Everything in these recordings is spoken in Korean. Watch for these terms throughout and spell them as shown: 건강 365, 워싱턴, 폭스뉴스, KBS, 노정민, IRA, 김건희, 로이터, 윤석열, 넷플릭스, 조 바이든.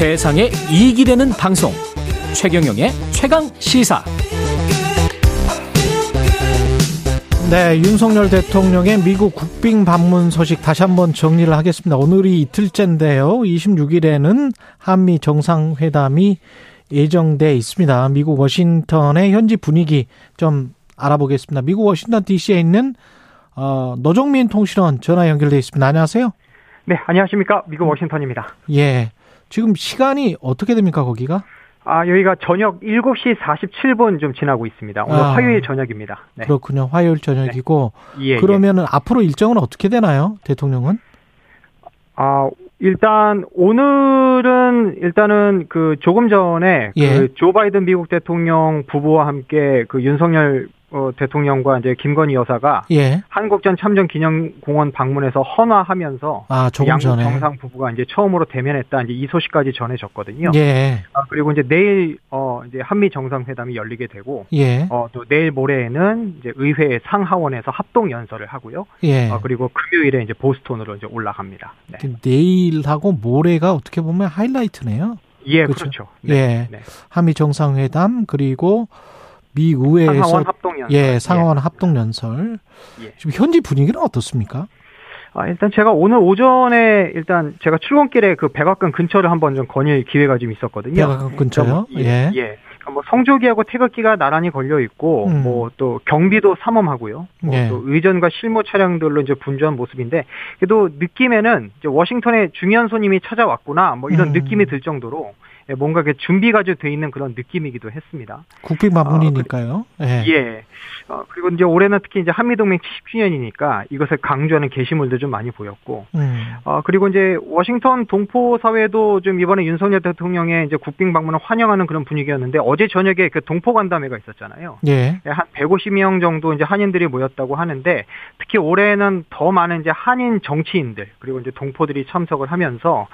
세상에 이익이 되는 방송 최경영의 최강시사. 네, 윤석열 대통령의 미국 국빈 방문 소식 다시 한번 정리를 하겠습니다. 오늘이 이틀째인데요. 26일에는 한미 정상회담이 예정돼 있습니다. 미국 워싱턴의 현지 분위기 좀 알아보겠습니다. 미국 워싱턴 DC에 있는 노정민 통신원 전화 연결돼 있습니다. 안녕하세요. 네, 안녕하십니까. 미국 워싱턴입니다. 예, 지금 시간이 어떻게 됩니까, 거기가? 여기가 저녁 7시 47분 좀 지나고 있습니다. 오늘 화요일 저녁입니다. 네. 그렇군요. 화요일 저녁이고. 네. 예, 그러면은 예. 앞으로 일정은 어떻게 되나요, 대통령은? 일단 오늘은 그 조금 전에 예. 그 조 바이든 미국 대통령 부부와 함께 그 윤석열 대통령과 이제 김건희 여사가 예. 한국전 참전기념공원 방문해서 헌화하면서 조금 전에 정상 부부가 이제 처음으로 대면했다, 이제 이 소식까지 전해졌거든요. 예. 그리고 이제 내일 이제 한미 정상회담이 열리게 되고 예. 또 내일 모레에는 이제 의회 상하원에서 합동 연설을 하고요. 예. 그리고 금요일에 이제 보스턴으로 이제 올라갑니다. 네. 내일하고 모레가 어떻게 보면 하이라이트네요. 예, 그렇죠. 네. 예. 네. 한미 정상회담 그리고 미 의회에서 상하원 합동연설. 예, 상하원 예. 합동연설. 예. 지금 현지 분위기는 어떻습니까? 일단 제가 오늘 오전에 제가 출근길에 그 백악관 근처를 한번 좀 거닐 기회가 좀 있었거든요. 백악관 근처요? 예. 예. 뭐 성조기하고 태극기가 나란히 걸려 있고, 뭐 또 경비도 삼엄하고요. 예. 또 의전과 실무 차량들로 이제 분주한 모습인데, 그래도 느낌에는 이제 워싱턴에 중요한 손님이 찾아왔구나, 뭐 이런 느낌이 들 정도로. 뭔가 준비가 돼 있는 그런 느낌이기도 했습니다. 국빈 방문이니까요. 예. 그리고 이제 올해는 특히 이제 한미동맹 70주년이니까 이것을 강조하는 게시물도 좀 많이 보였고, 그리고 이제 워싱턴 동포 사회도 좀 이번에 윤석열 대통령의 이제 국빈 방문을 환영하는 그런 분위기였는데, 어제 저녁에 그 동포 간담회가 있었잖아요. 예. 한 150명 정도 이제 한인들이 모였다고 하는데, 특히 올해는 더 많은 이제 한인 정치인들 그리고 이제 동포들이 참석을 하면서.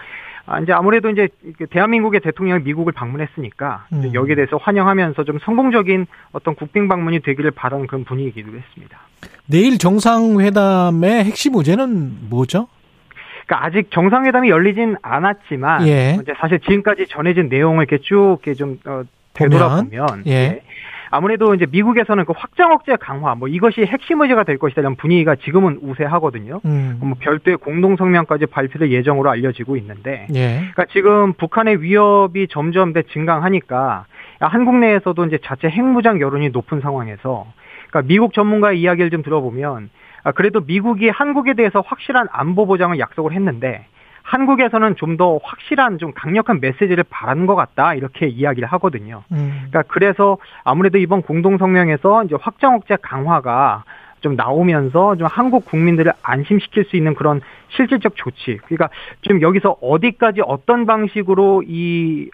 이제 아무래도 이제 대한민국의 대통령이 미국을 방문했으니까 여기에 대해서 환영하면서 좀 성공적인 어떤 국빈 방문이 되기를 바라는 그런 분위기이기도 했습니다. 내일 정상회담의 핵심 의제는 뭐죠? 그러니까 아직 정상회담이 열리진 않았지만 예. 이제 사실 지금까지 전해진 내용을 이렇게 쭉 이렇게 좀 되돌아보면 예. 예. 아무래도 이제 미국에서는 그 확장 억제 강화 뭐 이것이 핵심 의제가 될 것이다라는 분위기가 지금은 우세하거든요. 뭐 별도의 공동 성명까지 발표될 예정으로 알려지고 있는데, 예. 그러니까 지금 북한의 위협이 점점 더 증강하니까 한국 내에서도 이제 자체 핵무장 여론이 높은 상황에서, 그러니까 미국 전문가의 이야기를 좀 들어보면 그래도 미국이 한국에 대해서 확실한 안보 보장을 약속을 했는데. 한국에서는 좀 더 확실한 좀 강력한 메시지를 바라는 것 같다, 이렇게 이야기를 하거든요. 그러니까 그래서 아무래도 이번 공동성명에서 이제 확장 억제 강화가 좀 나오면서 좀 한국 국민들을 안심시킬 수 있는 그런 실질적 조치. 그러니까 지금 여기서 어디까지 어떤 방식으로 이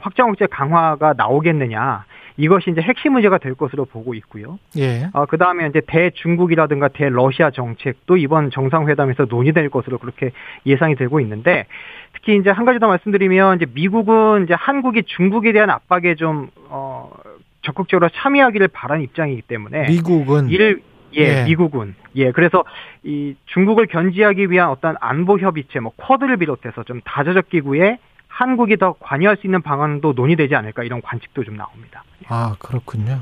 확장 억제 강화가 나오겠느냐. 이것이 이제 핵심 의제가 될 것으로 보고 있고요. 예. 그 다음에 이제 대중국이라든가 대러시아 정책도 이번 정상회담에서 논의될 것으로 그렇게 예상이 되고 있는데, 특히 이제 한 가지 더 말씀드리면 이제 미국은 이제 한국이 중국에 대한 압박에 좀 적극적으로 참여하기를 바라는 입장이기 때문에 미국은 미국은 그래서 이 중국을 견제하기 위한 어떤 안보 협의체 뭐 쿼드를 비롯해서 좀 다자적 기구에 한국이 더 관여할 수 있는 방안도 논의되지 않을까, 이런 관측도 좀 나옵니다. 그렇군요.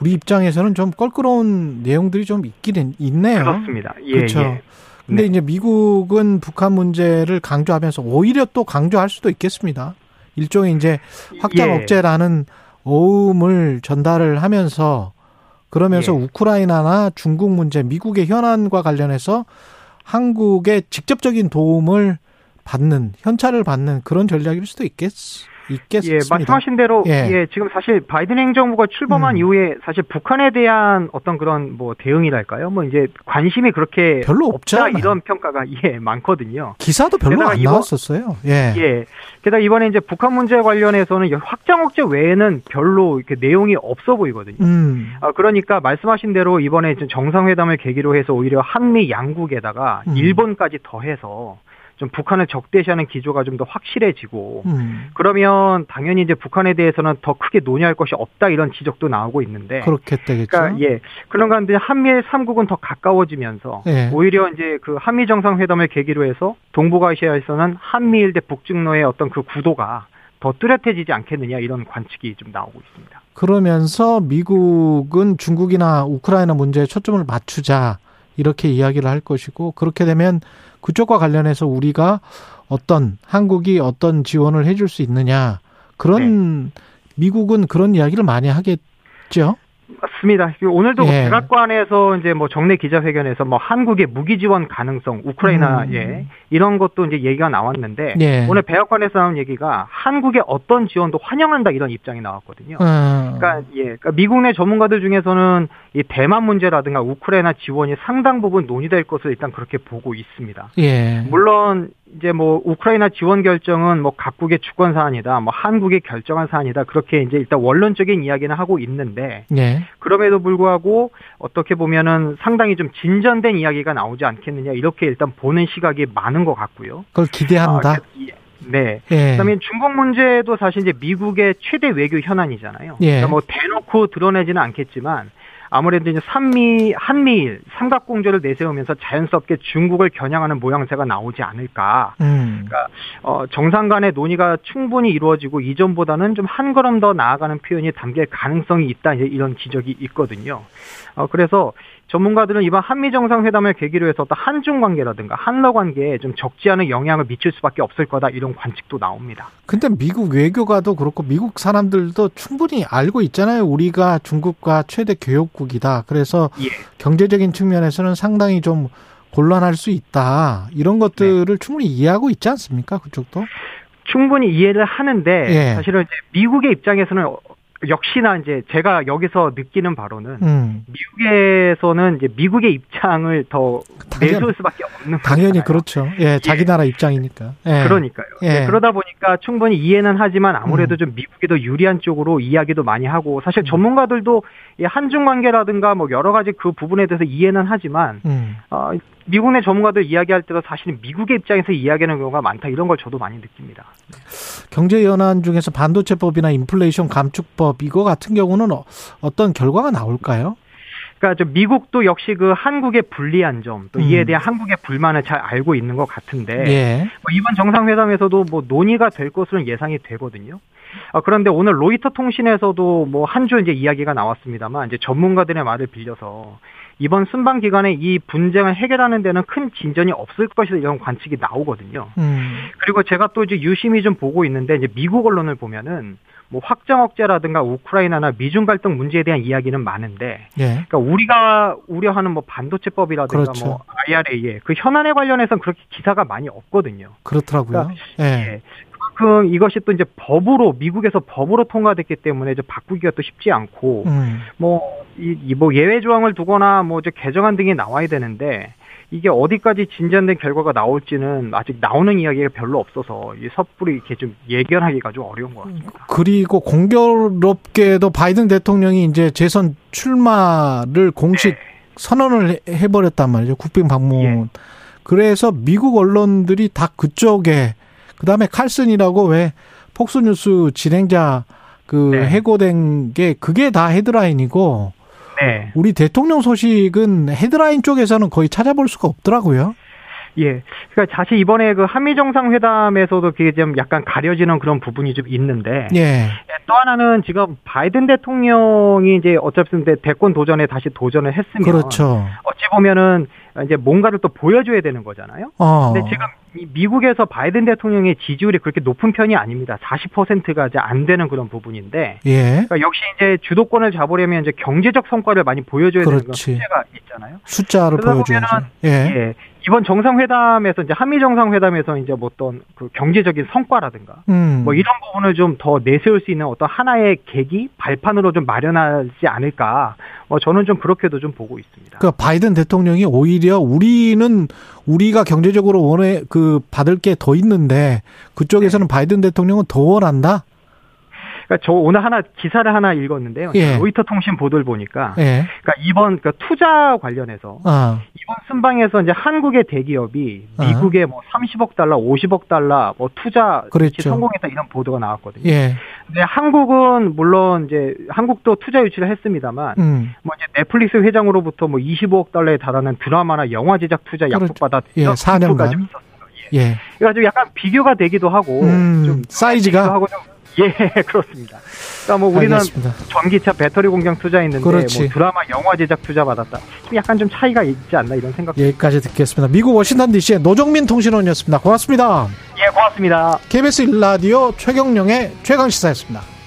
우리 입장에서는 좀 껄끄러운 내용들이 좀 있긴 있네요. 그렇습니다. 예, 그렇죠. 예. 근데 네. 이제 미국은 북한 문제를 강조하면서 오히려 또 강조할 수도 있겠습니다. 일종의 이제 확장 억제라는 예. 어음을 전달을 하면서, 그러면서 예. 우크라이나나 중국 문제, 미국의 현안과 관련해서 한국의 직접적인 도움을 받는, 현찰을 받는 그런 전략일 수도 있겠습니다. 예, 말씀하신 대로 예, 지금 사실 바이든 행정부가 출범한 이후에 사실 북한에 대한 어떤 그런 뭐 대응이랄까요? 뭐 이제 관심이 그렇게 별로 없잖아요. 이런 평가가 많거든요. 기사도 별로 안 나왔었어요. 예. 예. 게다가 이번에 이제 북한 문제 관련해서는 확장 억제 외에는 별로 이렇게 내용이 없어 보이거든요. 그러니까 말씀하신 대로 이번에 정상회담을 계기로 해서 오히려 한미 양국에다가 일본까지 더해서 좀 북한을 적대시하는 기조가 좀 더 확실해지고 그러면 당연히 이제 북한에 대해서는 더 크게 논의할 것이 없다 이런 지적도 나오고 있는데 그렇겠죠. 그러니까 예. 그런 가운데 한미일 3국은 더 가까워지면서 예. 오히려 이제 그 한미 정상회담을 계기로 해서 동북아시아에서는 한미일 대 북중로의 어떤 그 구도가 더 뚜렷해지지 않겠느냐 이런 관측이 좀 나오고 있습니다. 그러면서 미국은 중국이나 우크라이나 문제에 초점을 맞추자 이렇게 이야기를 할 것이고 그렇게 되면 그쪽과 관련해서 우리가 어떤 한국이 어떤 지원을 해줄 수 있느냐 그런 네. 미국은 그런 이야기를 많이 하겠죠. 맞습니다. 오늘도 예. 백악관에서 이제 뭐 정례 기자회견에서 뭐 한국의 무기 지원 가능성, 우크라이나 예 이런 것도 이제 얘기가 나왔는데 예. 오늘 백악관에서 나온 얘기가 한국의 어떤 지원도 환영한다 이런 입장이 나왔거든요. 그러니까 예, 그러니까 미국 내 전문가들 중에서는 이 대만 문제라든가 우크라이나 지원이 상당 부분 논의될 것을 일단 그렇게 보고 있습니다. 예. 물론 이제 뭐 우크라이나 지원 결정은 뭐 각국의 주권 사안이다, 뭐 한국이 결정한 사안이다 그렇게 이제 일단 원론적인 이야기는 하고 있는데. 예. 그럼에도 불구하고 어떻게 보면은 상당히 좀 진전된 이야기가 나오지 않겠느냐 이렇게 일단 보는 시각이 많은 것 같고요. 그걸 기대한다. 네. 예. 그다음에 중국 문제도 사실 이제 미국의 최대 외교 현안이잖아요. 예. 그러니까 뭐 대놓고 드러내지는 않겠지만 아무래도 이제 한미일 삼각공조를 내세우면서 자연스럽게 중국을 겨냥하는 모양새가 나오지 않을까. 그러니까 정상 간의 논의가 충분히 이루어지고 이전보다는 좀 한 걸음 더 나아가는 표현이 담길 가능성이 있다. 이제 이런 지적이 있거든요. 그래서 전문가들은 이번 한미 정상회담을 계기로 해서 또 한중 관계라든가 한러 관계에 좀 적지 않은 영향을 미칠 수밖에 없을 거다 이런 관측도 나옵니다. 근데 미국 외교가도 그렇고 미국 사람들도 충분히 알고 있잖아요. 우리가 중국과 최대 교역국이다. 그래서 예. 경제적인 측면에서는 상당히 좀 곤란할 수 있다. 이런 것들을 네. 충분히 이해하고 있지 않습니까? 그쪽도? 충분히 이해를 하는데 예. 사실은 이제 미국의 입장에서는 역시나 이제 제가 여기서 느끼는 바로는 미국에서는 이제 미국의 입장을 더 내세울 수밖에 없는 당연히 거잖아요. 그렇죠. 예, 자기 예. 나라 입장이니까. 예. 그러니까요. 예. 네, 그러다 보니까 충분히 이해는 하지만 아무래도 좀 미국이 더 유리한 쪽으로 이야기도 많이 하고 사실 전문가들도 한중 관계라든가 뭐 여러 가지 그 부분에 대해서 이해는 하지만 미국 내 전문가들 이야기할 때도 사실은 미국의 입장에서 이야기하는 경우가 많다. 이런 걸 저도 많이 느낍니다. 경제 연안 중에서 반도체법이나 인플레이션 감축법 이거 같은 경우는 어떤 결과가 나올까요? 그러니까 미국도 역시 그 한국의 불리한 점, 또 이에 대한 한국의 불만을 잘 알고 있는 것 같은데 예. 뭐 이번 정상회담에서도 뭐 논의가 될 것으로 예상이 되거든요. 그런데 오늘 로이터 통신에서도 뭐 한 주 이제 이야기가 나왔습니다만 이제 전문가들의 말을 빌려서. 이번 순방 기간에 이 분쟁을 해결하는 데는 큰 진전이 없을 것이다 이런 관측이 나오거든요. 그리고 제가 또 이제 유심히 좀 보고 있는데 이제 미국 언론을 보면은 뭐 확장 억제라든가 우크라이나나 미중 갈등 문제에 대한 이야기는 많은데, 예. 그러니까 우리가 우려하는 뭐 반도체법이라든가 그렇죠. 뭐 IRA 그 현안에 관련해서는 그렇게 기사가 많이 없거든요. 그렇더라고요. 그러니까 예. 그럼 이것이 또 이제 법으로 미국에서 법으로 통과됐기 때문에 이제 바꾸기가 또 쉽지 않고 뭐 예외 조항을 두거나 뭐 이제 개정안 등이 나와야 되는데 이게 어디까지 진전된 결과가 나올지는 아직 나오는 이야기가 별로 없어서 이 섣불리 이렇게 좀 예견하기가 좀 어려운 것 같습니다. 그리고 공교롭게도 바이든 대통령이 이제 재선 출마를 공식 네. 선언을 해버렸단 말이죠. 국빈 방문. 예. 그래서 미국 언론들이 다 그쪽에 그다음에 칼슨이라고 왜 폭스뉴스 진행자 그 네. 해고된 게 그게 다 헤드라인이고 네. 우리 대통령 소식은 헤드라인 쪽에서는 거의 찾아볼 수가 없더라고요. 예. 그러니까 사실 이번에 그 한미 정상회담에서도 그게 좀 약간 가려지는 그런 부분이 좀 있는데. 예. 또 하나는 지금 바이든 대통령이 이제 어차피 대권 도전에 다시 도전을 했으면. 그렇죠. 어찌 보면은 이제 뭔가를 또 보여줘야 되는 거잖아요. 근데 지금 미국에서 바이든 대통령의 지지율이 그렇게 높은 편이 아닙니다. 40%가 이제 안 되는 그런 부분인데. 예. 그러니까 역시 이제 주도권을 잡으려면 이제 경제적 성과를 많이 보여줘야 되는 그런 숙제가 있잖아요. 숫자를 보여줘야죠. 예. 예. 이번 정상회담에서 이제 한미 정상회담에서 이제 뭐 어떤 그 경제적인 성과라든가 뭐 이런 부분을 좀 더 내세울 수 있는 어떤 하나의 계기 발판으로 좀 마련하지 않을까. 뭐 저는 좀 그렇게도 좀 보고 있습니다. 그러니까 바이든 대통령이 오히려 우리가 경제적으로 원해 받을 게 더 있는데 그쪽에서는 네. 바이든 대통령은 더 원한다. 그러니까 저 오늘 기사를 하나 읽었는데요. 예. 로이터 통신 보도를 보니까, 예. 그러니까 이번 투자 관련해서 이번 순방에서 이제 한국의 대기업이 미국에 뭐 30억 달러, 50억 달러 뭐 투자 성공했다 이런 보도가 나왔거든요. 예. 근데 한국은 물론 이제 한국도 투자 유치를 했습니다만, 뭐 이제 넷플릭스 회장으로부터 뭐 25억 달러에 달하는 드라마나 영화 제작 투자 약속받았죠. 예, 4년간. 예. 그래가지고 약간 비교가 되기도 하고, 좀 사이즈가 하고 좀, 예, 그렇습니다. 그러니까 뭐 우리는 알겠습니다. 전기차 배터리 공장 투자했는데 뭐 드라마 영화 제작 투자 받았다. 좀 약간 좀 차이가 있지 않나 이런 생각. 여기까지 듣겠습니다. 미국 워싱턴 DC의 노정민 통신원이었습니다. 고맙습니다. 예, 고맙습니다. KBS 1라디오 최경영의 최강 시사였습니다.